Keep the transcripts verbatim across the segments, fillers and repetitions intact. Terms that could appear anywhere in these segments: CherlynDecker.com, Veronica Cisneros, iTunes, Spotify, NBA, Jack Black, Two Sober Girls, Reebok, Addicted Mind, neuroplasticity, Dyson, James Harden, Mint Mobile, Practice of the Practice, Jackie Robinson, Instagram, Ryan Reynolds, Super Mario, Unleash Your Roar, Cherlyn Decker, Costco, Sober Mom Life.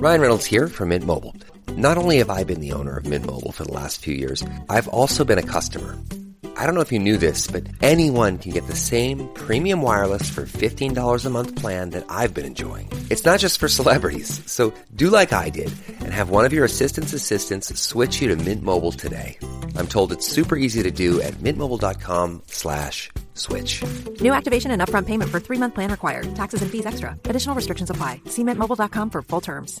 Ryan Reynolds here from Mint Mobile. Not only have I been the owner of Mint Mobile for the last few years, I've also been a customer. I don't know if you knew this, but anyone can get the same premium wireless for fifteen dollars a month plan that I've been enjoying. It's not just for celebrities, so do like I did and have one of your assistant's assistants switch you to Mint Mobile today. I'm told it's super easy to do at mintmobile.com slash switch. New activation and upfront payment for three-month plan required. Taxes and fees extra. Additional restrictions apply. See mint mobile dot com for full terms.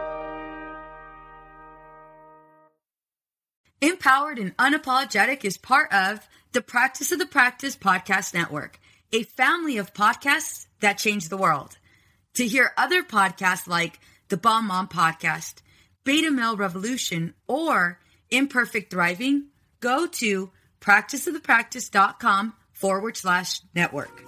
Empowered and Unapologetic is part of the Practice of the Practice podcast network, a family of podcasts that change the world. To hear other podcasts like the Bomb Mom Podcast, Beta Male Revolution, or Imperfect Thriving, go to practiceofthepractice.com forward slash network.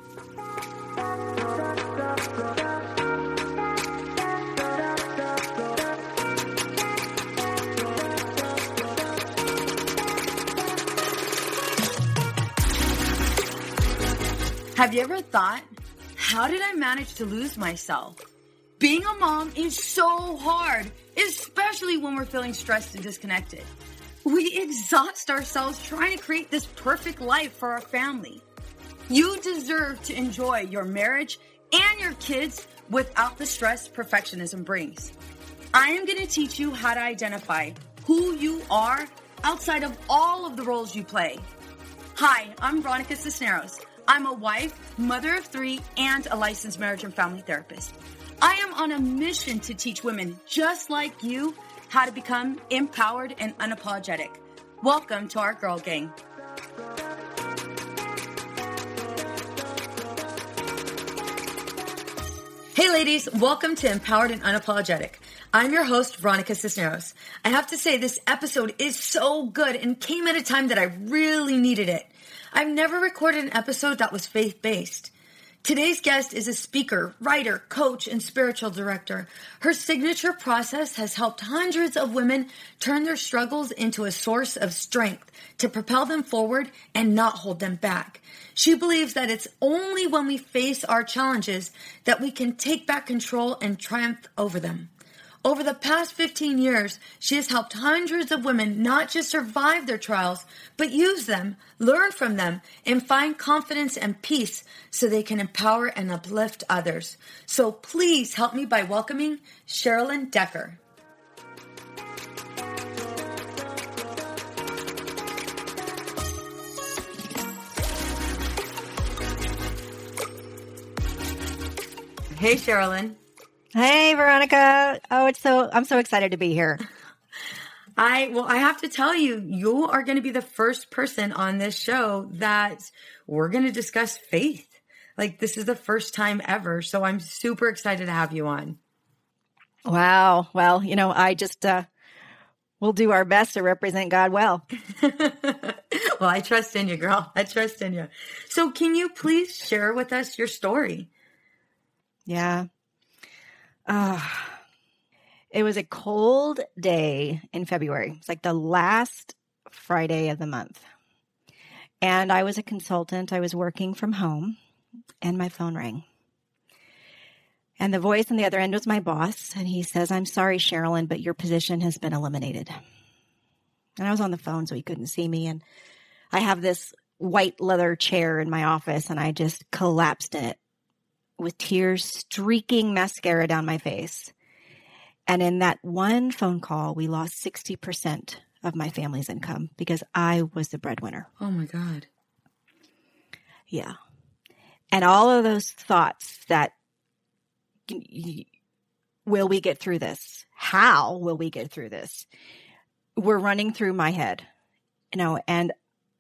Have you ever thought, how did I manage to lose myself? Being a mom is so hard, especially when we're feeling stressed and disconnected. We exhaust ourselves trying to create this perfect life for our family. You deserve to enjoy your marriage and your kids without the stress perfectionism brings. I am going to teach you how to identify who you are outside of all of the roles you play. Hi, I'm Veronica Cisneros. I'm a wife, mother of three, and a licensed marriage and family therapist. I am on a mission to teach women just like you how to become empowered and unapologetic. Welcome to our girl gang. Hey ladies, welcome to Empowered and Unapologetic. I'm your host, Veronica Cisneros. I have to say this episode is so good and came at a time that I really needed it. I've never recorded an episode that was faith-based. Today's guest is a speaker, writer, coach, and spiritual director. Her signature process has helped hundreds of women turn their struggles into a source of strength to propel them forward and not hold them back. She believes that it's only when we face our challenges that we can take back control and triumph over them. Over the past fifteen years, she has helped hundreds of women not just survive their trials, but use them, learn from them, and find confidence and peace so they can empower and uplift others. So please help me by welcoming Cherlyn Decker. Hey, Cherlyn. Hey, Veronica. Oh, it's so I'm so excited to be here. I well, I have to tell you, you are going to be the first person on this show that we're going to discuss faith. Like, this is the first time ever. So I'm super excited to have you on. Wow. Well, you know, I just uh, we'll do our best to represent God well. Well, I trust in you, girl. I trust in you. So can you please share with us your story? Yeah. Uh, it was a cold day in February. It's like the last Friday of the month. And I was a consultant. I was working from home and my phone rang. And the voice on the other end was my boss. And he says, "I'm sorry, Cherlyn, but your position has been eliminated." And I was on the phone, so he couldn't see me. And I have this white leather chair in my office and I just collapsed in it, with tears streaking mascara down my face. And in that one phone call, we lost sixty percent of my family's income because I was the breadwinner. Oh my God. Yeah. And all of those thoughts that, will we get through this? How will we get through this? Were running through my head, you know, and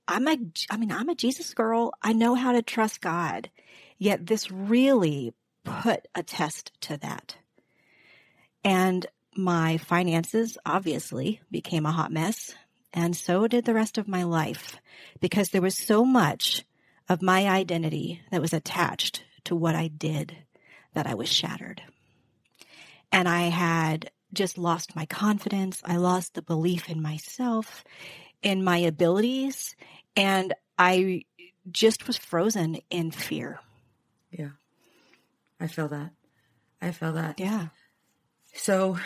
I'm a, I mean, I'm a Jesus girl. I know how to trust God. Yet this really put a test to that. And my finances obviously became a hot mess. And so did the rest of my life, because there was so much of my identity that was attached to what I did that I was shattered. And I had just lost my confidence. I lost the belief in myself, in my abilities, and I just was frozen in fear. Yeah. I feel that. I feel that. Yeah. So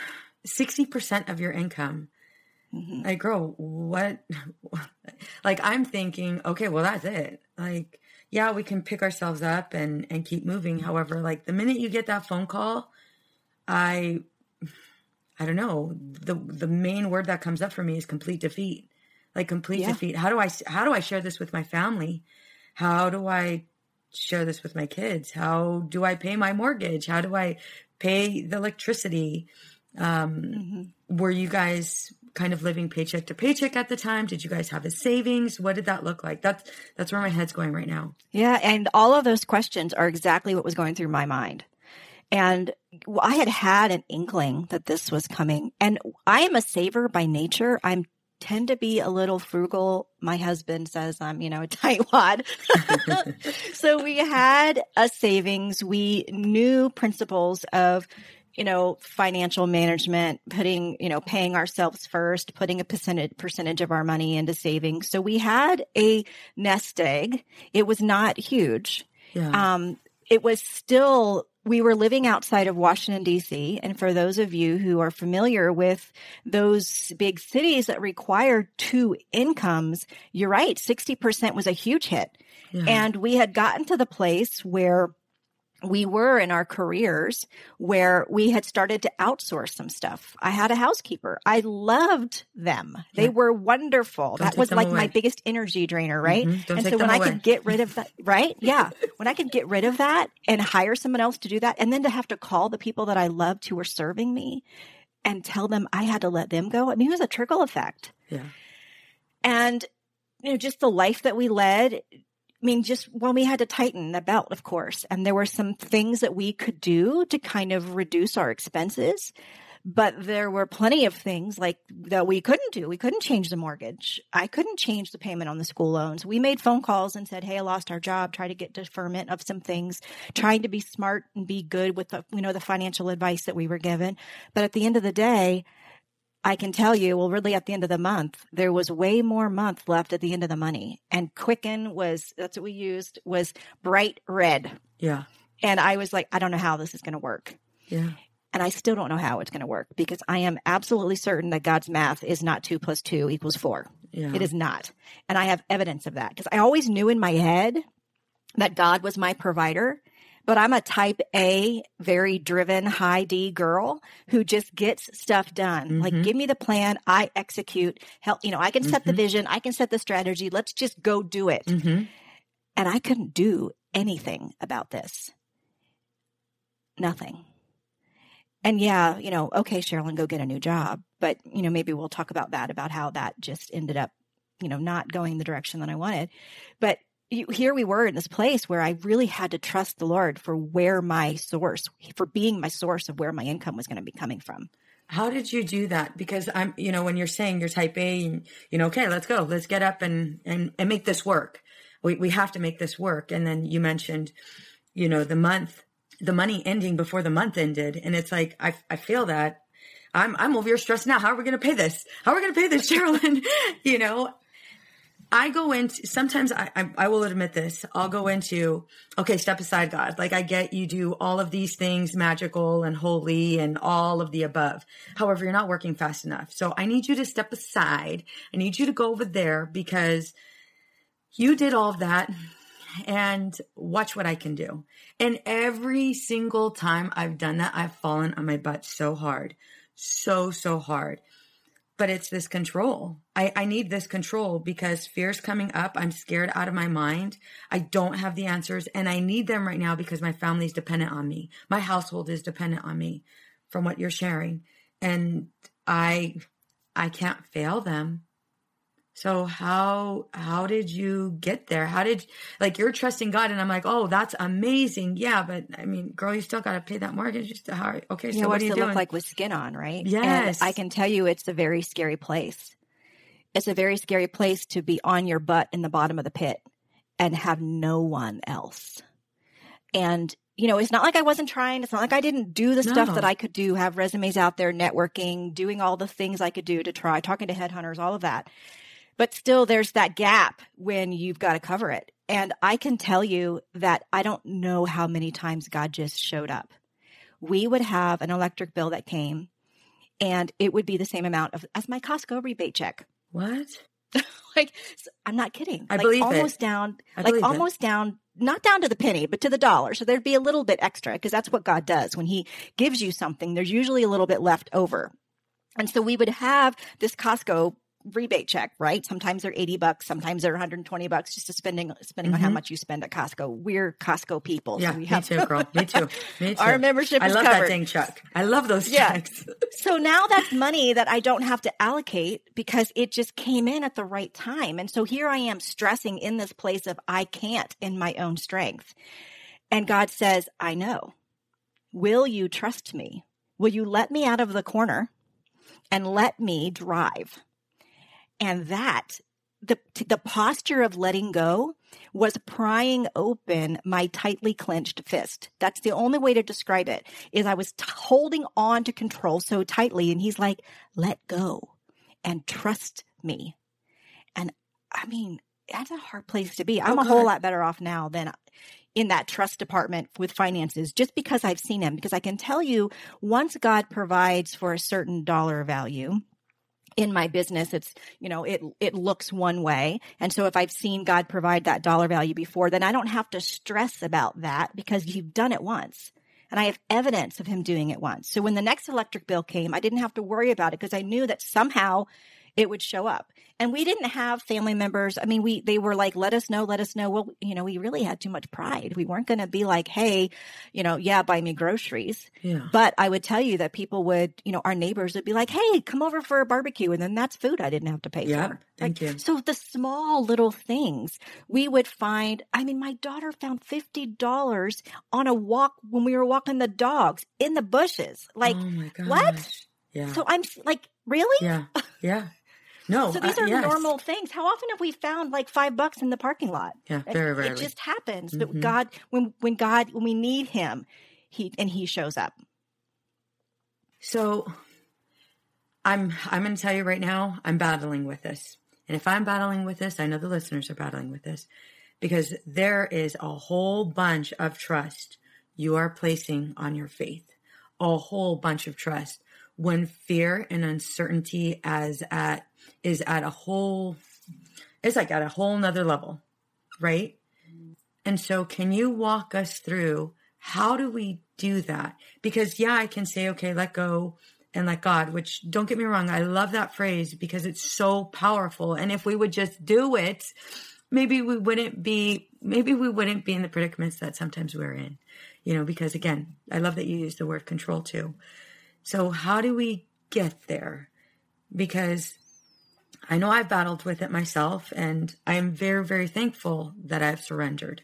sixty percent of your income, mm-hmm. like, girl, what, like, I'm thinking, okay, well, that's it. Like, yeah, we can pick ourselves up and, and keep moving. However, like, the minute you get that phone call, I, I don't know, the, the main word that comes up for me is complete defeat, like complete yeah. defeat. How do I, how do I share this with my family? How do I share this with my kids? How do I pay my mortgage? How do I pay the electricity? Um, mm-hmm. Were you guys kind of living paycheck to paycheck at the time? Did you guys have a savings? What did that look like? That's, that's where my head's going right now. Yeah. And all of those questions are exactly what was going through my mind. And I had had an inkling that this was coming, and I am a saver by nature. I'm tend to be a little frugal. My husband says I'm, you know, a tightwad. So we had a savings. We knew principles of, you know, financial management, putting, you know, paying ourselves first, putting a percentage percentage of our money into savings. So we had a nest egg. It was not huge. Yeah. Um, it was still, we were living outside of Washington, D C, and for those of you who are familiar with those big cities that require two incomes, you're right, sixty percent was a huge hit. Yeah. And we had gotten to the place where we were in our careers, where we had started to outsource some stuff. I had a housekeeper. I loved them. They yeah. were wonderful. Don't that was like away. my biggest energy drainer, right? Mm-hmm. And so when away. I could get rid of that, right? Yeah. When I could get rid of that and hire someone else to do that, and then to have to call the people that I loved who were serving me and tell them I had to let them go. I mean, it was a trickle effect. Yeah. And, you know, just the life that we led. I mean, just when we had to tighten the belt, of course, and there were some things that we could do to kind of reduce our expenses, but there were plenty of things like that we couldn't do. We couldn't change the mortgage. I couldn't change the payment on the school loans. We made phone calls and said, "Hey, I lost our job," try to get deferment of some things, trying to be smart and be good with the, you know, the financial advice that we were given. But at the end of the day, I can tell you, well, really at the end of the month, there was way more month left at the end of the money. And Quicken was, that's what we used, was bright red. Yeah. And I was like, I don't know how this is going to work. Yeah. And I still don't know how it's going to work, because I am absolutely certain that God's math is not two plus two equals four. Yeah. It is not. And I have evidence of that, because I always knew in my head that God was my provider. But I'm a type A, very driven, high D girl who just gets stuff done. Mm-hmm. Like, give me the plan. I execute. Help, you know, I can set mm-hmm. the vision. I can set the strategy. Let's just go do it. Mm-hmm. And I couldn't do anything about this. Nothing. And yeah, you know, okay, Cherlyn, go get a new job. But, you know, maybe we'll talk about that, about how that just ended up, you know, not going the direction that I wanted. But here we were in this place where I really had to trust the Lord for where my source, for being my source of where my income was going to be coming from. How did you do that? Because I'm, you know, when you're saying you're type A, and, you know, okay, let's go, let's get up and, and, and make this work. We we have to make this work. And then you mentioned, you know, the month, the money ending before the month ended. And it's like, I I feel that I'm, I'm over here stressed now. How are we going to pay this? How are we going to pay this, Cherlyn? You know, I go into, sometimes I, I I will admit this, I'll go into, okay, step aside, God. Like, I get you do all of these things magical and holy and all of the above. However, you're not working fast enough. So I need you to step aside. I need you to go over there, because you did all of that, and watch what I can do. And every single time I've done that, I've fallen on my butt so hard, so, so hard. But it's this control. I, I need this control, because fear's coming up. I'm scared out of my mind. I don't have the answers, and I need them right now, because my family's dependent on me. My household is dependent on me, from what you're sharing. And I, I can't fail them. So how, how did you get there? How did, like, you're trusting God, and I'm like, oh, that's amazing. Yeah. But I mean, girl, you still got to pay that mortgage. Just how, okay. So yeah, what do you doing? Look like with skin on, right? Yes. And I can tell you, it's a very scary place. It's a very scary place to be on your butt in the bottom of the pit and have no one else. And, you know, it's not like I wasn't trying. It's not like I didn't do the no. stuff that I could do, have resumes out there, networking, doing all the things I could do to try, talking to headhunters, all of that. But still, there's that gap when you've got to cover it. And I can tell you that I don't know how many times God just showed up. We would have an electric bill that came, and it would be the same amount of, as my Costco rebate check. What? Like, I'm not kidding. I like believe almost it. Down, I like almost it. Down, not down to the penny, but to the dollar. So there'd be a little bit extra, because that's what God does. When he gives you something, there's usually a little bit left over. And so we would have this Costco rebate check, right? Sometimes they're eighty bucks. Sometimes they're one hundred twenty bucks, just spending, spending mm-hmm. on how much you spend at Costco. We're Costco people. Yeah, so we have- me too, girl. Me too. Me too. Our membership I is covered. I love that dang check. I love those yeah. checks. So now that's money that I don't have to allocate, because it just came in at the right time. And so here I am stressing in this place of I can't in my own strength. And God says, I know. Will you trust me? Will you let me out of the corner and let me drive? And that, the the posture of letting go was prying open my tightly clenched fist. That's the only way to describe it, is I was t- holding on to control so tightly. And he's like, let go and trust me. And I mean, that's a hard place to be. I'm oh, a whole lot better off now than in that trust department with finances, just because I've seen him. Because I can tell you, once God provides for a certain dollar value, in my business, it's, you know, it it looks one way. And so if I've seen God provide that dollar value before, then I don't have to stress about that, because you've done it once. And I have evidence of him doing it once. So when the next electric bill came, I didn't have to worry about it, because I knew that somehow it would show up. And we didn't have family members. I mean, we they were like, let us know, let us know. Well, you know, we really had too much pride. We weren't going to be like, hey, you know, yeah, buy me groceries. Yeah. But I would tell you that people would, you know, our neighbors would be like, hey, come over for a barbecue. And then that's food I didn't have to pay yeah, for. Thank like, you. So the small little things we would find. I mean, my daughter found fifty dollars on a walk when we were walking the dogs in the bushes. Like, oh my gosh. What? Yeah. So I'm like, really? Yeah. Yeah. No, so these are uh, yes. normal things. How often have we found like five bucks in the parking lot? Yeah, very rarely. It just happens. Mm-hmm. But God, when when God, when we need him, he and he shows up. So I'm I'm going to tell you right now, I'm battling with this. And if I'm battling with this, I know the listeners are battling with this, because there is a whole bunch of trust you are placing on your faith. a whole bunch of trust. When fear and uncertainty as at is at a whole, it's like at a whole nother level, right? And so can you walk us through how do we do that? Because yeah, I can say, okay, let go and let God, which don't get me wrong. I love that phrase because it's so powerful. And if we would just do it, maybe we wouldn't be, maybe we wouldn't be in the predicaments that sometimes we're in, you know, because again, I love that you use the word control too. So how do we get there? Because I know I've battled with it myself and I am very, very thankful that I've surrendered.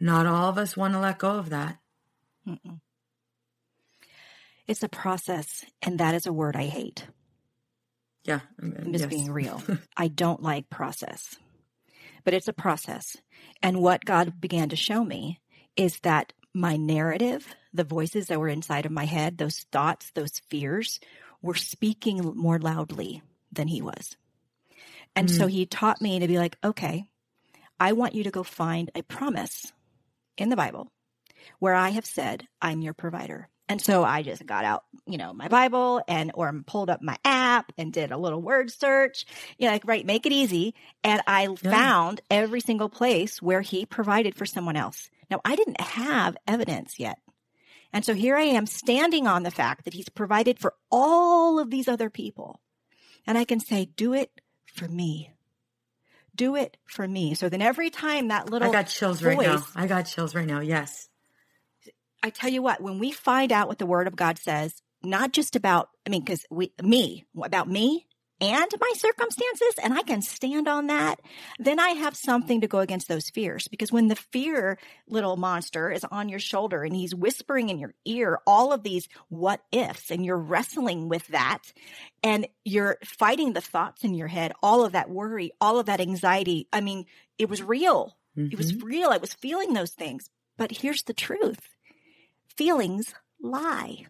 Not all of us want to let go of that. Mm-mm. It's a process, and that is a word I hate. Yeah. I'm just yes. being real. I don't like process, but it's a process. And what God began to show me is that my narrative, the voices that were inside of my head, those thoughts, those fears, were speaking more loudly than he was. And mm-hmm. so he taught me to be like, okay, I want you to go find a promise in the Bible where I have said, I'm your provider. And so I just got out, you know, my Bible and or pulled up my app and did a little word search, you know, like, right, make it easy. And I yeah. found every single place where he provided for someone else. Now, I didn't have evidence yet. And so here I am standing on the fact that he's provided for all of these other people. And I can say, do it for me. Do it for me. So then every time that little I got chills voice, right now. I got chills right now. Yes. I tell you what, when we find out what the word of God says, not just about, I mean, because we, me, about me and my circumstances, and I can stand on that, then I have something to go against those fears. Because when the fear little monster is on your shoulder and he's whispering in your ear all of these what ifs, and you're wrestling with that, and you're fighting the thoughts in your head, all of that worry, all of that anxiety. I mean, it was real. Mm-hmm. It was real. I was feeling those things. But here's the truth. Feelings lie.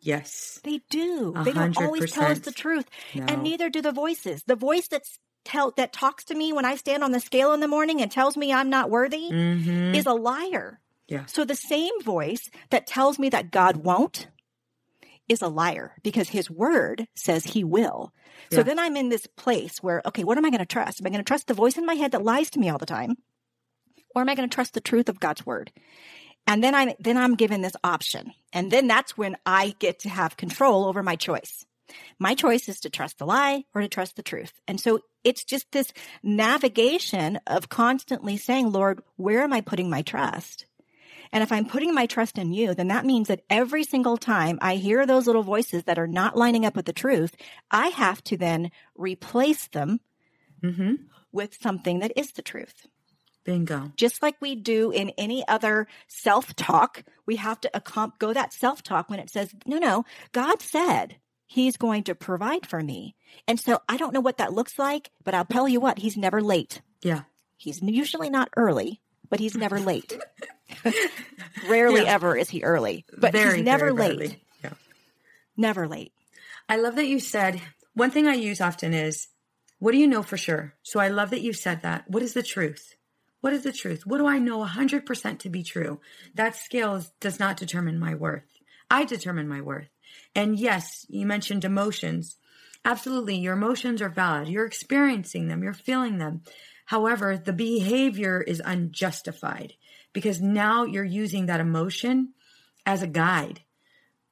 Yes. They do. one hundred percent. They don't always tell us the truth. No. And neither do the voices. The voice that's tell, that talks to me when I stand on the scale in the morning and tells me I'm not worthy mm-hmm. is a liar. Yeah. So the same voice that tells me that God won't is a liar because his word says he will. Yeah. So then I'm in this place where, okay, what am I going to trust? Am I going to trust the voice in my head that lies to me all the time? Or am I going to trust the truth of God's word? And then I'm, then I'm given this option. And then that's when I get to have control over my choice. My choice is to trust the lie or to trust the truth. And so it's just this navigation of constantly saying, Lord, where am I putting my trust? And if I'm putting my trust in you, then that means that every single time I hear those little voices that are not lining up with the truth, I have to then replace them mm-hmm. with something that is the truth. Bingo. Just like we do in any other self-talk, we have to accomp- go that self-talk when it says, no, no, God said he's going to provide for me. And so I don't know what that looks like, but I'll tell you what, he's never late. Yeah. He's usually not early, but he's never late. Rarely yeah. ever is he early, but very, he's never late. Yeah. Never late. I love that you said, one thing I use often is, what do you know for sure? So I love that you said that. What is the truth? What is the truth? What do I know one hundred percent to be true? That scale is, does not determine my worth. I determine my worth. And yes, you mentioned emotions. Absolutely, your emotions are valid. You're experiencing them. You're feeling them. However, the behavior is unjustified because now you're using that emotion as a guide.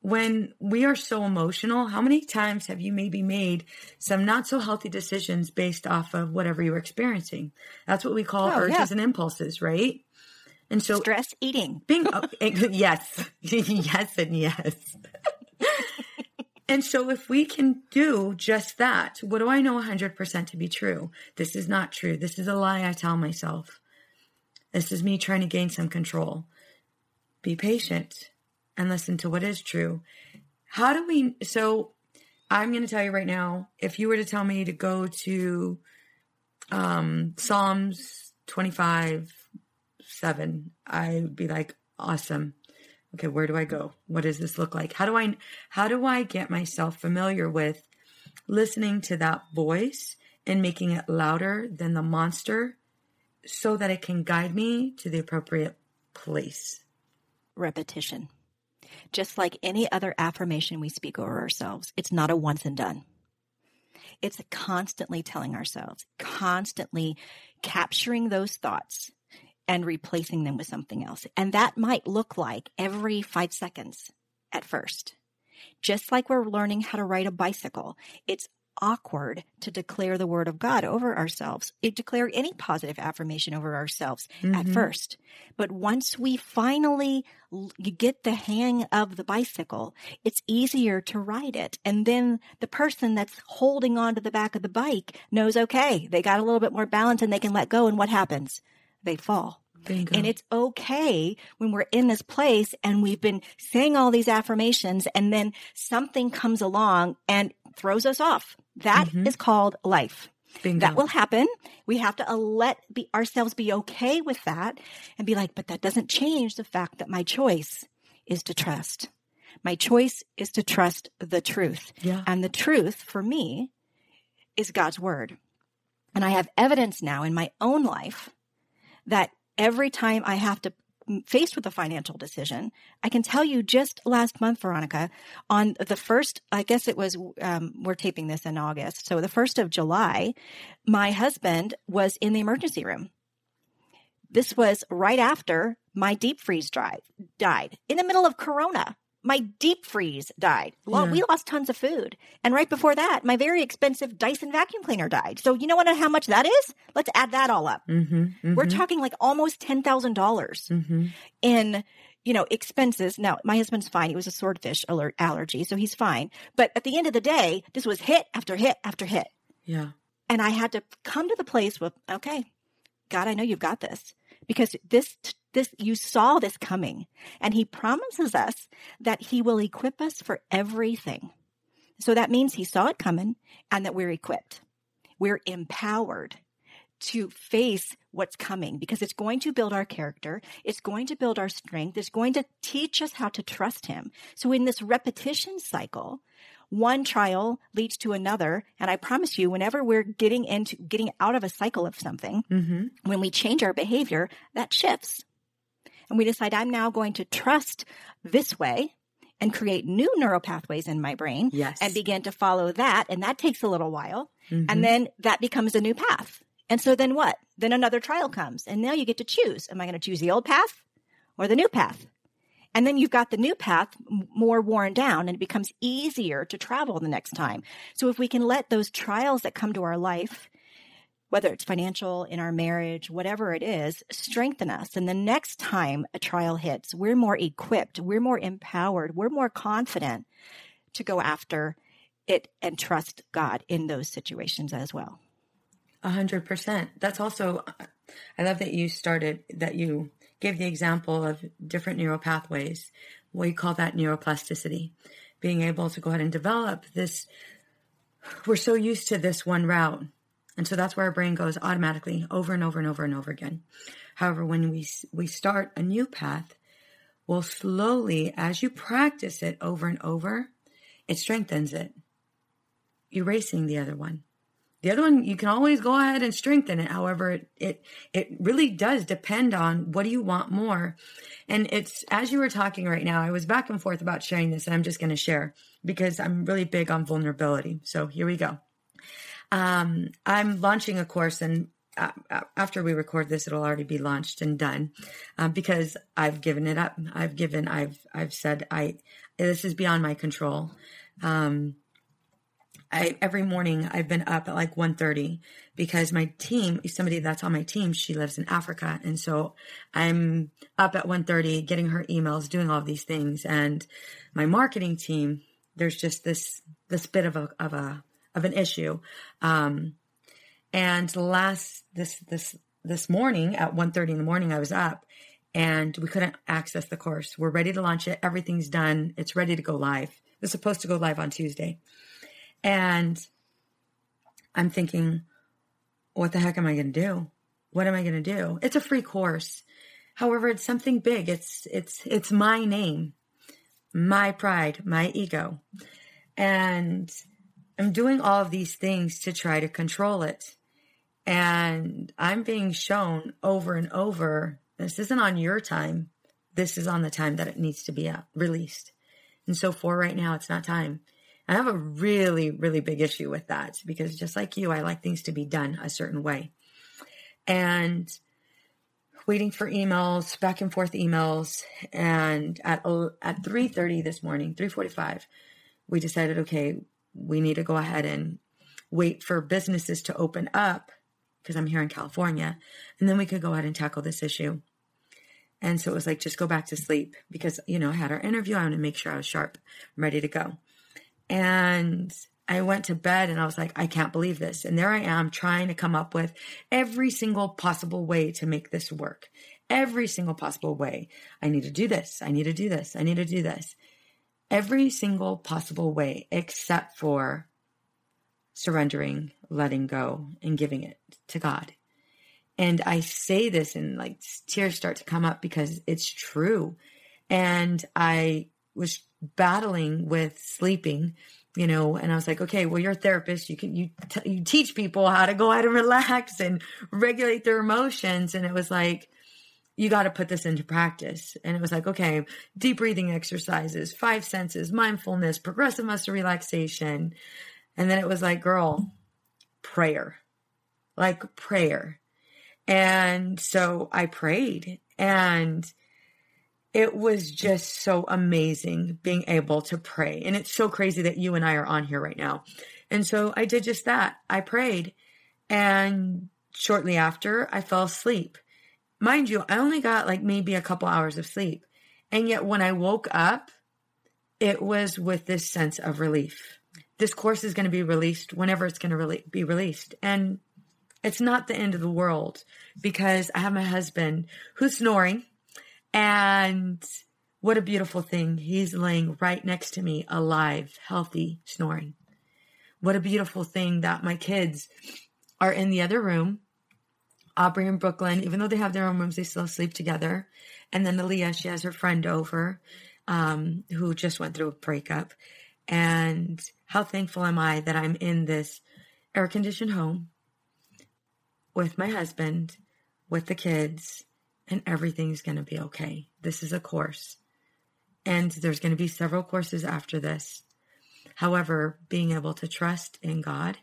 When we are so emotional, how many times have you maybe made some not so healthy decisions based off of whatever you were experiencing? That's what we call oh, urges yeah. and impulses, right? And so stress eating. Being, oh, yes. Yes and yes. And so if we can do just that, what do I know one hundred percent to be true? This is not true. This is a lie I tell myself. This is me trying to gain some control. Be patient. And listen to what is true. How do we, so I'm going to tell you right now, if you were to tell me to go to um, Psalms twenty-five, seven, I would be like, awesome. Okay, where do I go? What does this look like? How do I, how do I get myself familiar with listening to that voice and making it louder than the monster so that it can guide me to the appropriate place? Repetition. Just like any other affirmation we speak over ourselves, it's not a once and done. It's constantly telling ourselves, constantly capturing those thoughts and replacing them with something else. And that might look like every five seconds at first. Just like we're learning how to ride a bicycle, it's awkward to declare the word of God over ourselves. It declare any positive affirmation over ourselves mm-hmm. at first. But once we finally l- get the hang of the bicycle, it's easier to ride it. And then the person that's holding on to the back of the bike knows, okay, they got a little bit more balance and they can let go. And what happens? They fall. Bingo. And it's okay when we're in this place and we've been saying all these affirmations and then something comes along and throws us off. That mm-hmm. is called life. Bingo. That will happen. We have to let be, ourselves be okay with that and be like, but that doesn't change the fact that my choice is to trust. My choice is to trust the truth. Yeah. And the truth for me is God's word. And I have evidence now in my own life that every time I have to face with a financial decision, I can tell you just last month, Veronica, on the first, I guess it was, um, we're taping this in August. So the first of July, my husband was in the emergency room. This was right after my deep freeze drive died in the middle of Corona. My deep freeze died. Well, yeah. We lost tons of food. And right before that, my very expensive Dyson vacuum cleaner died. So you know what, how much that is? Let's add that all up. Mm-hmm, mm-hmm. We're talking like almost ten thousand dollars mm-hmm. in, you know, expenses. Now, my husband's fine. He was a swordfish alert allergy, so he's fine. But at the end of the day, this was hit after hit after hit. Yeah. And I had to come to the place with, okay, God, I know you've got this. Because this, this, you saw this coming, and he promises us that he will equip us for everything. So that means he saw it coming and that we're equipped. We're empowered to face what's coming because it's going to build our character. It's going to build our strength. It's going to teach us how to trust him. So in this repetition cycle, one trial leads to another. And I promise you, whenever we're getting into getting out of a cycle of something, mm-hmm. when we change our behavior, that shifts. And we decide, I'm now going to trust this way and create new neural pathways in my brain yes. and begin to follow that. And that takes a little while. Mm-hmm. And then that becomes a new path. And so then what? Then another trial comes. And now you get to choose. Am I going to choose the old path or the new path? And then you've got the new path more worn down, and it becomes easier to travel the next time. So if we can let those trials that come to our life, whether it's financial, in our marriage, whatever it is, strengthen us. And the next time a trial hits, we're more equipped, we're more empowered, we're more confident to go after it and trust God in those situations as well. A hundred percent. That's also, I love that you started, that you give the example of different neural pathways. We call that neuroplasticity, being able to go ahead and develop this. We're so used to this one route. And so that's where our brain goes automatically over and over and over and over again. However, when we we start a new path, we'll slowly, as you practice it over and over, it strengthens it, erasing the other one. The other one, you can always go ahead and strengthen it. However, it, it it really does depend on what do you want more. And it's, as you were talking right now, I was back and forth about sharing this, and I'm just going to share because I'm really big on vulnerability. So here we go. Um, I'm launching a course, and uh, after we record this, it'll already be launched and done uh, because I've given it up. I've given, I've, I've said, I, this is beyond my control. Um, I, every morning I've been up at like one thirty because my team, somebody that's on my team, she lives in Africa. And so I'm up at one thirty getting her emails, doing all these things. And my marketing team, there's just this, this bit of a, of a, of an issue. Um, and last, this, this, this morning at one thirty in the morning, I was up and we couldn't access the course. We're ready to launch it. Everything's done. It's ready to go live. It's supposed to go live on Tuesday. And I'm thinking, what the heck am I going to do? What am I going to do? It's a free course. However, it's something big. It's, it's, it's my name, my pride, my ego. And I'm doing all of these things to try to control it. And I'm being shown over and over, this isn't on your time. this is on the time that it needs to be out, released. And so for right now, it's not time. I have a really, really big issue with that because just like you, I like things to be done a certain way. And waiting for emails, back and forth emails. And at at three thirty this morning, three forty-five, we decided, okay, we need to go ahead and wait for businesses to open up because I'm here in California. And then we could go ahead and tackle this issue. And so it was like, just go back to sleep because, you know, I had our interview. I wanted to make sure I was sharp, I'm ready to go. And I went to bed and I was like, I can't believe this. And there I am trying to come up with every single possible way to make this work. Every single possible way. I need to do this. I need to do this. I need to do this. Every single possible way except for surrendering, letting go, and giving it to God. And I say this and like tears start to come up because it's true. And I was battling with sleeping, you know, and I was like, okay, well, you're a therapist. You can, you, t- you teach people how to go out and relax and regulate their emotions. And it was like, you got to put this into practice. And it was like, okay, deep breathing exercises, five senses, mindfulness, progressive muscle relaxation. And then it was like, girl, prayer, like prayer. And so I prayed, and it was just so amazing being able to pray. And it's so crazy that you and I are on here right now. And so I did just that. I prayed, and shortly after I fell asleep. Mind you, I only got like maybe a couple hours of sleep. And yet when I woke up, it was with this sense of relief. This course is going to be released whenever it's going to really be released. And it's not the end of the world because I have my husband who's snoring, and what a beautiful thing. He's laying right next to me, alive, healthy, snoring. What a beautiful thing that my kids are in the other room. Aubrey and Brooklyn, even though they have their own rooms, they still sleep together. And then Aaliyah, she has her friend over um, who just went through a breakup. And how thankful am I that I'm in this air-conditioned home with my husband, with the kids, and everything's going to be okay. This is a course, and there's going to be several courses after this. However, being able to trust in God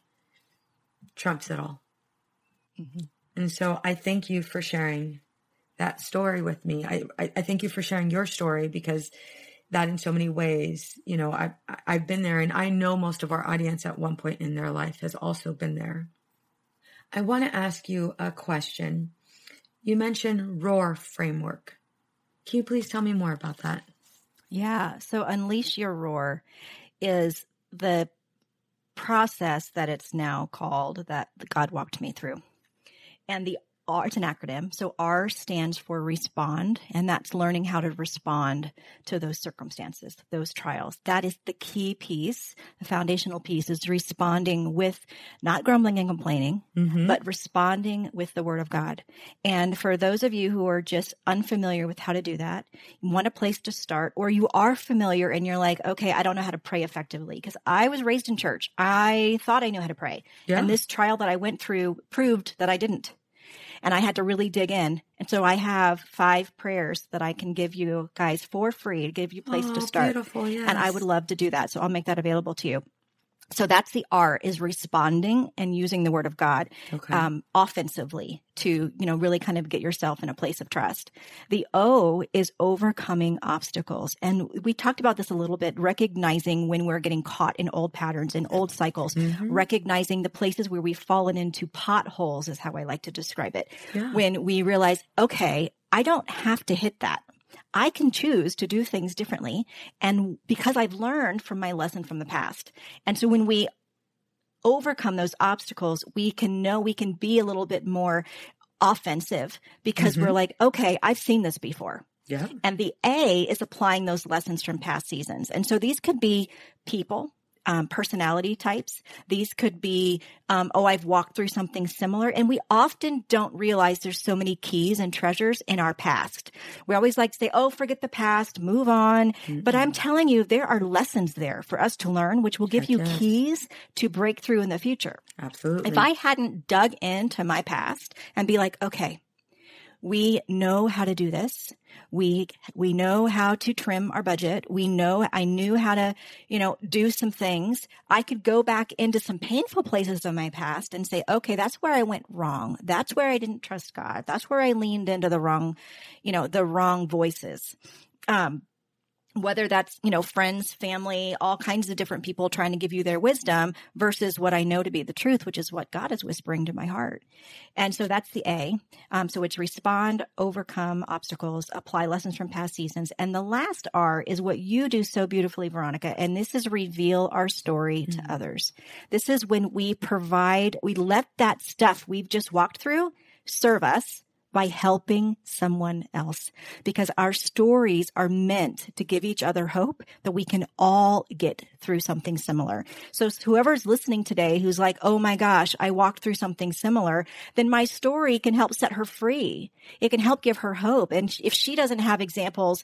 trumps it all. Mm-hmm. And so I thank you for sharing that story with me. I, I, I thank you for sharing your story because that in so many ways, you know, I, I've been there, and I know most of our audience at one point in their life has also been there. I want to ask you a question. You mentioned Roar framework. Can you please tell me more about that? Yeah. So Unleash Your Roar is the process that it's now called that God walked me through. And the R, it's an acronym. So R stands for respond, and that's learning how to respond to those circumstances, those trials. That is the key piece. The foundational piece is responding with not grumbling and complaining, mm-hmm. but responding with the word of God. And for those of you who are just unfamiliar with how to do that, you want a place to start, or you are familiar and you're like, okay, I don't know how to pray effectively because I was raised in church. I thought I knew how to pray. Yeah. And this trial that I went through proved that I didn't. And I had to really dig in. And so I have five prayers that I can give you guys for free to give you a place oh, to start. Beautiful, yes. And I would love to do that. So I'll make that available to you. So that's the R, is responding and using the word of God okay. um, offensively to, you know, really kind of get yourself in a place of trust. The O is overcoming obstacles. And we talked about this a little bit, recognizing when we're getting caught in old patterns and old cycles, mm-hmm. recognizing the places where we've fallen into potholes is how I like to describe it. Yeah. When we realize, okay, I don't have to hit that. I can choose to do things differently, and because I've learned from my lesson from the past. And so when we overcome those obstacles, we can know we can be a little bit more offensive because mm-hmm. we're like, okay, I've seen this before. Yeah. And the A is applying those lessons from past seasons. And so these could be people. Um, personality types. These could be, um, oh, I've walked through something similar. And we often don't realize there's so many keys and treasures in our past. We always like to say, oh, forget the past, move on. Mm-hmm. But I'm telling you, there are lessons there for us to learn, which will give I you guess. keys to break through in the future. Absolutely. If I hadn't dug into my past and be like, okay, We know how to do this. We we know how to trim our budget. We know I knew how to, you know, do some things. I could go back into some painful places of my past and say, okay, that's where I went wrong. That's where I didn't trust God. That's where I leaned into the wrong, you know, the wrong voices. Um, whether that's, you know, friends, family, all kinds of different people trying to give you their wisdom versus what I know to be the truth, which is what God is whispering to my heart. And so that's the A. Um, so it's respond, overcome obstacles, apply lessons from past seasons. And the last R is what you do so beautifully, Veronica. And this is reveal our story mm-hmm. to others. This is when we provide, we let that stuff we've just walked through serve us by helping someone else, because our stories are meant to give each other hope that we can all get through something similar. So whoever's listening today who's like, oh my gosh, I walked through something similar, then my story can help set her free. It can help give her hope. And if she doesn't have examples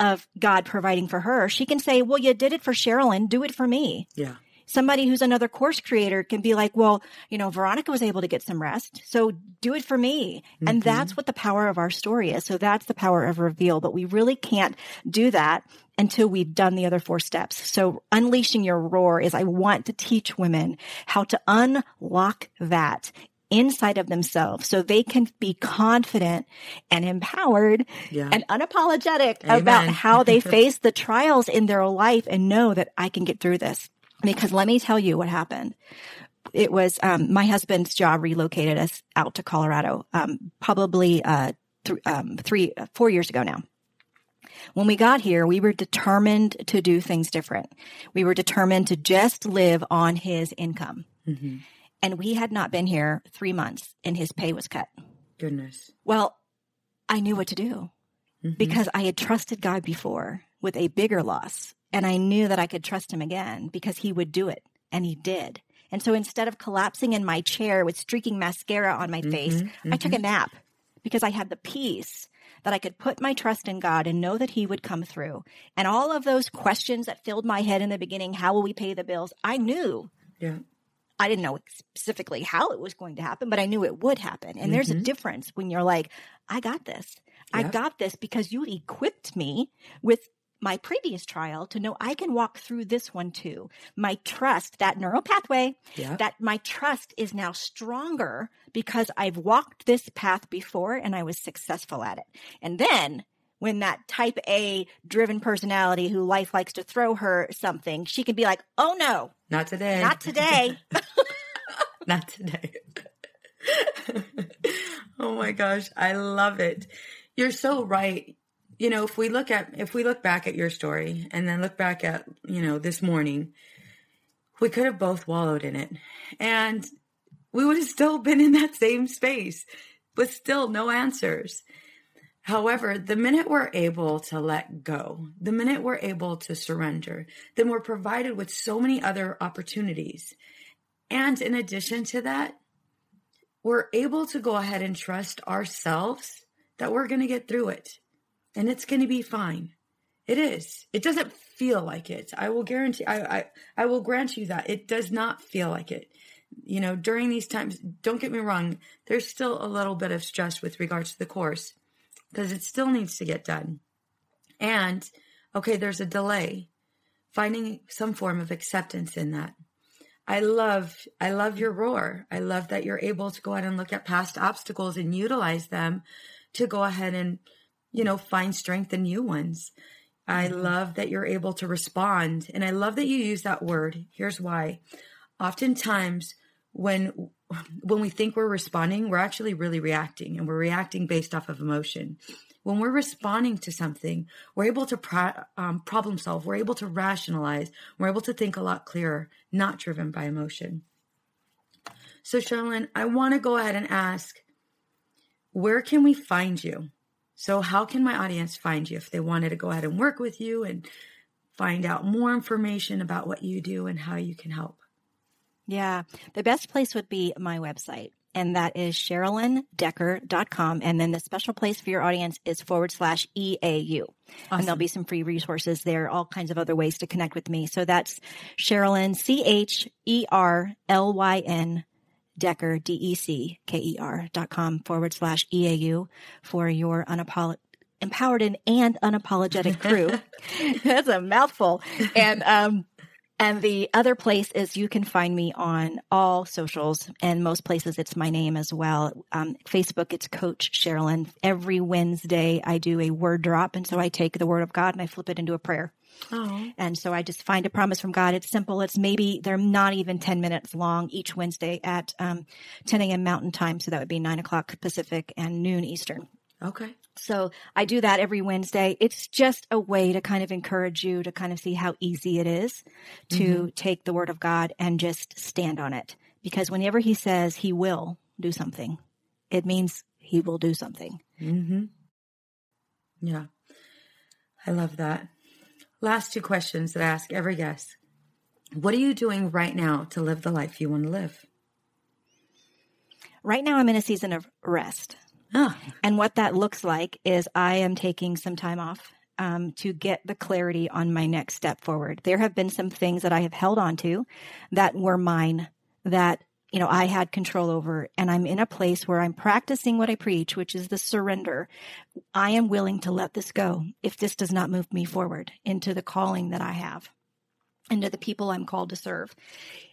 of God providing for her, she can say, well, you did it for Cherlyn, do it for me. Yeah. Somebody who's another course creator can be like, well, you know, Veronica was able to get some rest, so do it for me. Mm-hmm. And that's what the power of our story is. So that's the power of reveal. But we really can't do that until we've done the other four steps. So unleashing your roar is I want to teach women how to unlock that inside of themselves so they can be confident and empowered yeah. and unapologetic Amen. About how they face the trials in their life and know that I can get through this. Because let me tell you what happened. It was um, my husband's job relocated us out to Colorado um, probably uh, th- um, three, four years ago now. When we got here, we were determined to do things different. We were determined to just live on his income. Mm-hmm. And we had not been here three months and his pay was cut. Goodness. Well, I knew what to do mm-hmm. because I had trusted God before with a bigger loss. And I knew that I could trust him again because he would do it. And he did. And so instead of collapsing in my chair with streaking mascara on my mm-hmm, face, mm-hmm. I took a nap because I had the peace that I could put my trust in God and know that he would come through. And all of those questions that filled my head in the beginning, how will we pay the bills? I knew. Yeah. I didn't know specifically how it was going to happen, but I knew it would happen. And mm-hmm. there's a difference when you're like, I got this. Yeah. I got this because you equipped me with my previous trial to know I can walk through this one too. My trust, that neural pathway, yeah. that my trust is now stronger because I've walked this path before and I was successful at it. And then when that type A driven personality who life likes to throw her something, she can be like, oh no. Not today. Not today. Not today. Oh my gosh. I love it. You're so right. You know, if we look at, if we look back at your story and then look back at, you know, this morning, we could have both wallowed in it and we would have still been in that same space with still no answers. However, the minute we're able to let go, the minute we're able to surrender, then we're provided with so many other opportunities. And in addition to that, we're able to go ahead and trust ourselves that we're going to get through it. And it's going to be fine. It is. It doesn't feel like it. I will guarantee, I, I, I will grant you that. It does not feel like it. You know, during these times, don't get me wrong, there's still a little bit of stress with regards to the course because it still needs to get done. And, okay, there's a delay. Finding some form of acceptance in that. I love, I love your roar. I love that you're able to go out and look at past obstacles and utilize them to go ahead and, you know, find strength in new ones. I mm-hmm. love that you're able to respond. And I love that you use that word. Here's why. Oftentimes when, when we think we're responding, we're actually really reacting, and we're reacting based off of emotion. When we're responding to something, we're able to pro- um, problem solve. We're able to rationalize. We're able to think a lot clearer, not driven by emotion. So Cherlyn, I want to go ahead and ask, where can we find you? So how can my audience find you if they wanted to go ahead and work with you and find out more information about what you do and how you can help? Yeah, the best place would be my website. And that is Cherlyn Decker dot com. And then the special place for your audience is forward slash E A U. Awesome. And there'll be some free resources there, all kinds of other ways to connect with me. So that's Cherlyn, C H E R L Y N Decker, D E C K E R dot com forward slash E A U for your unapologetic, empowered and, and unapologetic crew. That's a mouthful. And, um, and the other place is you can find me on all socials, and most places it's my name as well. Um, Facebook, it's Coach Cherlyn. Every Wednesday I do a word drop. And so I take the word of God and I flip it into a prayer. Oh. And so I just find a promise from God. It's simple. It's maybe they're not even ten minutes long each Wednesday at um, ten a.m. Mountain time. So that would be nine o'clock Pacific and noon Eastern. Okay. So I do that every Wednesday. It's just a way to kind of encourage you to kind of see how easy it is to mm-hmm. take the word of God and just stand on it. Because whenever he says he will do something, it means he will do something. Mm-hmm. Yeah. I love that. Last two questions that I ask every guest. What are you doing right now to live the life you want to live? Right now I'm in a season of rest. Oh. And what that looks like is I am taking some time off um, to get the clarity on my next step forward. There have been some things that I have held on to that were mine, that, you know, I had control over, and I'm in a place where I'm practicing what I preach, which is the surrender. I am willing to let this go if this does not move me forward into the calling that I have, into the people I'm called to serve.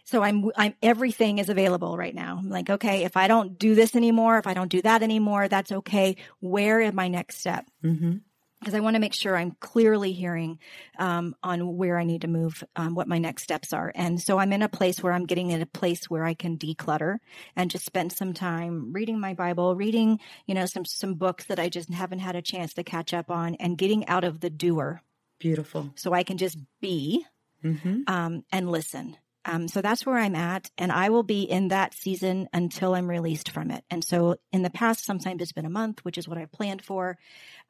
So I'm, I'm, everything is available right now. I'm like, okay, if I don't do this anymore, if I don't do that anymore, that's okay. Where is my next step? Mm-hmm. Because I want to make sure I'm clearly hearing um, on where I need to move, um, what my next steps are. And so I'm in a place where I'm getting in a place where I can declutter and just spend some time reading my Bible, reading, you know, some, some books that I just haven't had a chance to catch up on, and getting out of the doer. Beautiful. So I can just be mm-hmm. um, and listen. Um, so that's where I'm at, and I will be in that season until I'm released from it. And so in the past, sometimes it's been a month, which is what I've planned for.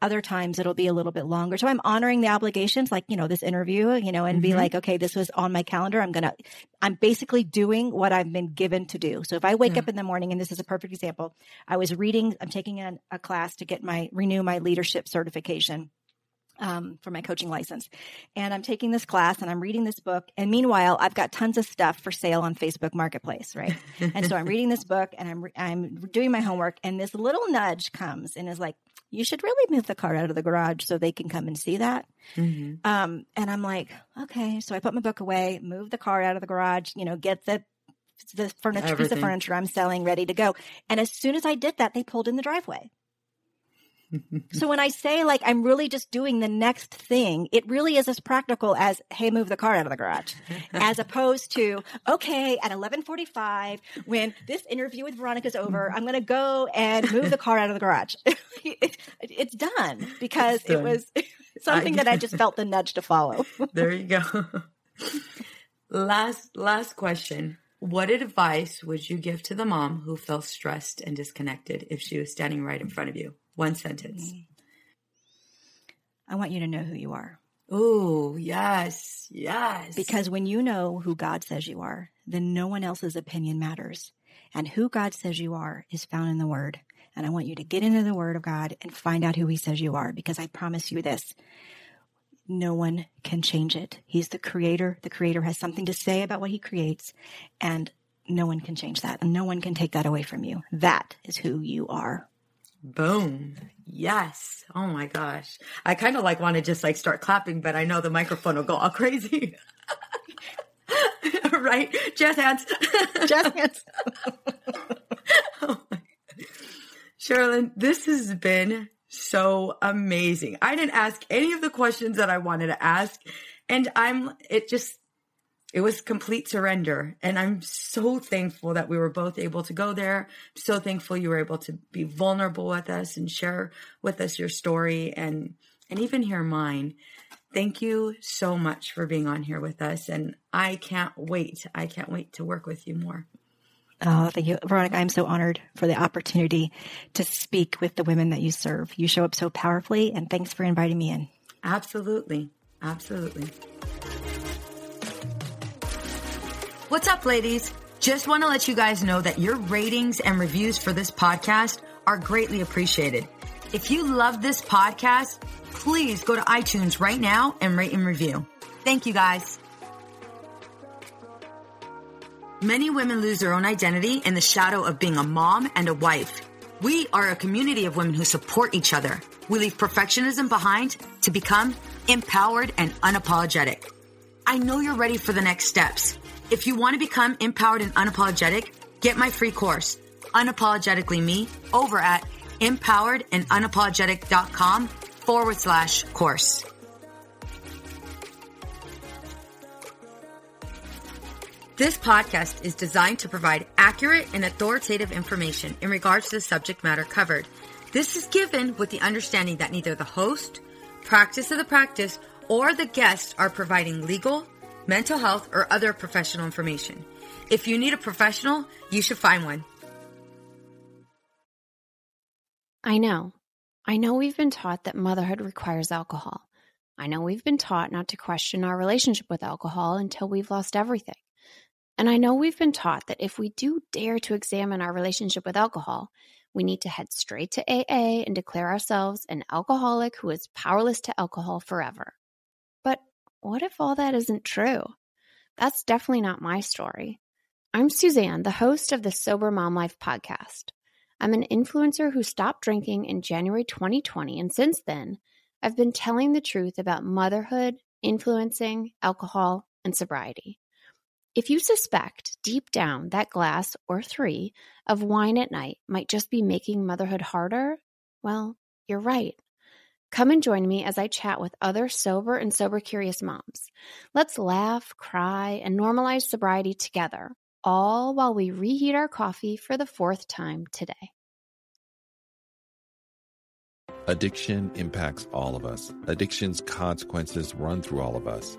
Other times it'll be a little bit longer. So I'm honoring the obligations, like, you know, this interview, you know, and mm-hmm. be like, okay, this was on my calendar. I'm going to, I'm basically doing what I've been given to do. So if I wake yeah. up in the morning, and this is a perfect example, I was reading, I'm taking an, a class to get my, renew my leadership certification. Um, for my coaching license. And I'm taking this class and I'm reading this book. And meanwhile, I've got tons of stuff for sale on Facebook Marketplace, right? And so I'm reading this book and I'm, re- I'm doing my homework, and this little nudge comes and is like, you should really move the car out of the garage so they can come and see that. Mm-hmm. Um, and I'm like, okay. So I put my book away, move the car out of the garage, you know, get the the furniture, Everything. piece of furniture I'm selling ready to go. And as soon as I did that, they pulled in the driveway. So when I say, like, I'm really just doing the next thing, it really is as practical as, hey, move the car out of the garage, as opposed to, okay, at eleven forty-five, when this interview with Veronica's over, I'm going to go and move the car out of the garage. it, it's done because it's done. It was something I, that I just felt the nudge to follow. There you go. Last, last question. What advice would you give to the mom who felt stressed and disconnected if she was standing right in front of you? One sentence. I want you to know who you are. Oh, yes, yes. Because when you know who God says you are, then no one else's opinion matters. And who God says you are is found in the Word. And I want you to get into the Word of God and find out who he says you are, because I promise you this. No one can change it. He's the creator. The creator has something to say about what he creates, and no one can change that. And no one can take that away from you. That is who you are. Boom. Yes. Oh my gosh. I kind of like want to just like start clapping, but I know the microphone will go all crazy. Right? Jazz hands. Jazz hands. Oh my God. Cherlyn, this has been so amazing. I didn't ask any of the questions that I wanted to ask, and I'm, it just, it was complete surrender. And I'm so thankful that we were both able to go there. I'm so thankful you were able to be vulnerable with us and share with us your story, and, and even hear mine. Thank you so much for being on here with us. And I can't wait. I can't wait to work with you more. Oh, thank you, Veronica. I'm so honored for the opportunity to speak with the women that you serve. You show up so powerfully, and thanks for inviting me in. Absolutely. Absolutely. What's up, ladies? Just want to let you guys know that your ratings and reviews for this podcast are greatly appreciated. If you love this podcast, please go to iTunes right now and rate and review. Thank you, guys. Many women lose their own identity in the shadow of being a mom and a wife. We are a community of women who support each other. We leave perfectionism behind to become empowered and unapologetic. I know you're ready for the next steps. If you want to become empowered and unapologetic, get my free course, Unapologetically Me, over at empowered and unapologetic dot com forward slash course. This podcast is designed to provide accurate and authoritative information in regards to the subject matter covered. This is given with the understanding that neither the host, Practice of the Practice, or the guest are providing legal, mental health, or other professional information. If you need a professional, you should find one. I know. I know we've been taught that motherhood requires alcohol. I know we've been taught not to question our relationship with alcohol until we've lost everything. And I know we've been taught that if we do dare to examine our relationship with alcohol, we need to head straight to A A and declare ourselves an alcoholic who is powerless to alcohol forever. But what if all that isn't true? That's definitely not my story. I'm Suzanne, the host of the Sober Mom Life podcast. I'm an influencer who stopped drinking in January twenty twenty, and since then, I've been telling the truth about motherhood, influencing, alcohol, and sobriety. If you suspect deep down that glass or three of wine at night might just be making motherhood harder, well, you're right. Come and join me as I chat with other sober and sober-curious moms. Let's laugh, cry, and normalize sobriety together, all while we reheat our coffee for the fourth time today. Addiction impacts all of us. Addiction's consequences run through all of us.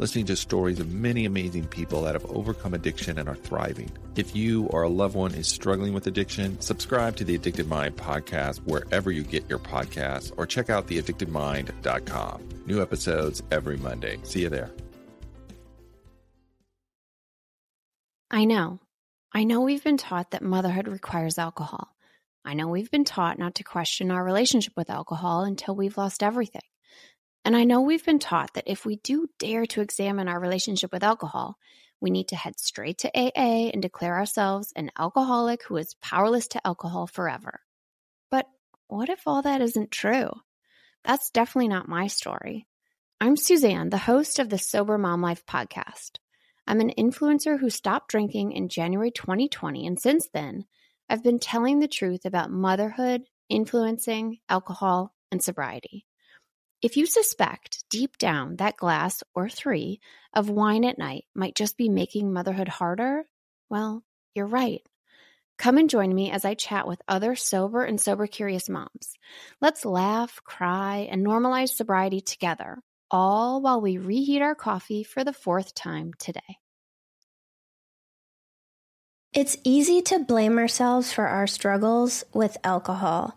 listening to stories of many amazing people that have overcome addiction and are thriving. If you or a loved one is struggling with addiction, subscribe to the Addicted Mind podcast wherever you get your podcasts, or check out the addicted mind dot com. New episodes every Monday. See you there. I know. I know we've been taught that motherhood requires alcohol. I know we've been taught not to question our relationship with alcohol until we've lost everything. And I know we've been taught that if we do dare to examine our relationship with alcohol, we need to head straight to A A and declare ourselves an alcoholic who is powerless to alcohol forever. But what if all that isn't true? That's definitely not my story. I'm Suzanne, the host of the Sober Mom Life podcast. I'm an influencer who stopped drinking in January twenty twenty, and since then, I've been telling the truth about motherhood, influencing, alcohol, and sobriety. If you suspect deep down that glass or three of wine at night might just be making motherhood harder, well, you're right. Come and join me as I chat with other sober and sober-curious moms. Let's laugh, cry, and normalize sobriety together, all while we reheat our coffee for the fourth time today. It's easy to blame ourselves for our struggles with alcohol.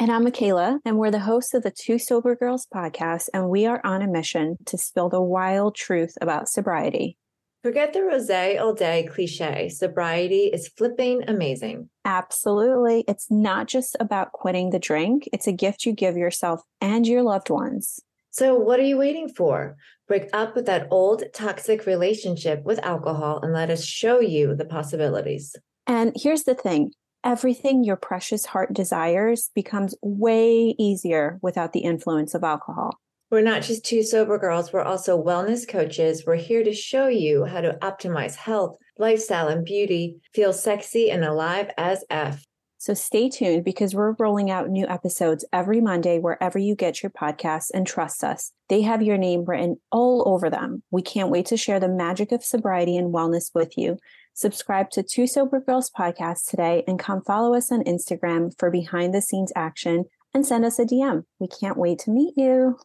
And I'm Michaela, and we're the hosts of the Two Sober Girls podcast, and we are on a mission to spill the wild truth about sobriety. Forget the rosé all day cliche. Sobriety is flipping amazing. Absolutely. It's not just about quitting the drink. It's a gift you give yourself and your loved ones. So what are you waiting for? Break up with that old toxic relationship with alcohol and let us show you the possibilities. And here's the thing. Everything your precious heart desires becomes way easier without the influence of alcohol. We're not just two sober girls. We're also wellness coaches. We're here to show you how to optimize health, lifestyle, and beauty. Feel sexy and alive as F. So stay tuned because we're rolling out new episodes every Monday wherever you get your podcasts, and trust us, they have your name written all over them. We can't wait to share the magic of sobriety and wellness with you. Subscribe to Two Sober Girls podcast today and come follow us on Instagram for behind the scenes action and send us a D M. We can't wait to meet you.